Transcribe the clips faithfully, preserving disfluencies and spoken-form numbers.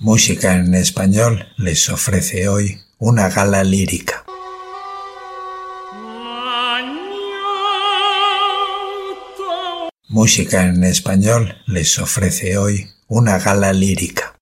Música en Español les ofrece hoy una gala lírica. Música en Español les ofrece hoy una gala lírica.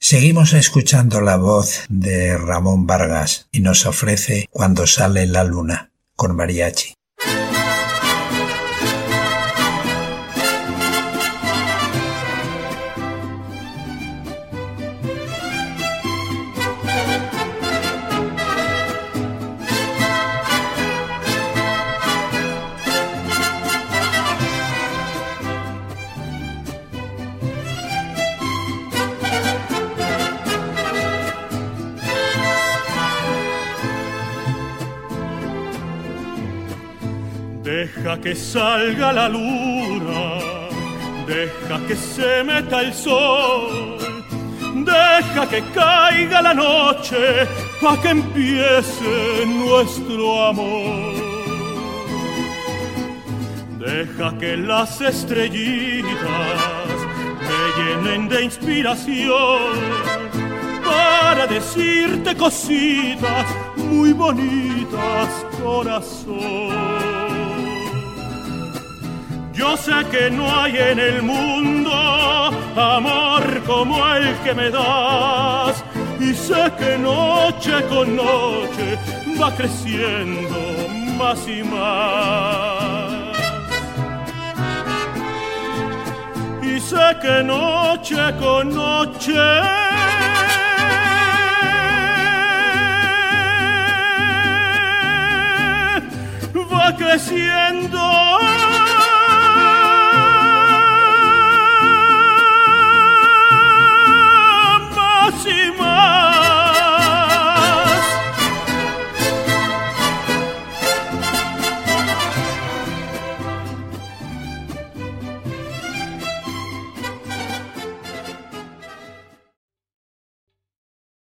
Seguimos escuchando la voz de Ramón Vargas y nos ofrece Cuando sale la luna, con mariachi. Deja que salga la luna, deja que se meta el sol, deja que caiga la noche, a que empiece nuestro amor. Deja que las estrellitas me llenen de inspiración para decirte cositas muy bonitas, corazón. Yo sé que no hay en el mundo amor como el que me das, y sé que noche con noche va creciendo más y más. Y sé que noche con noche va creciendo más y más.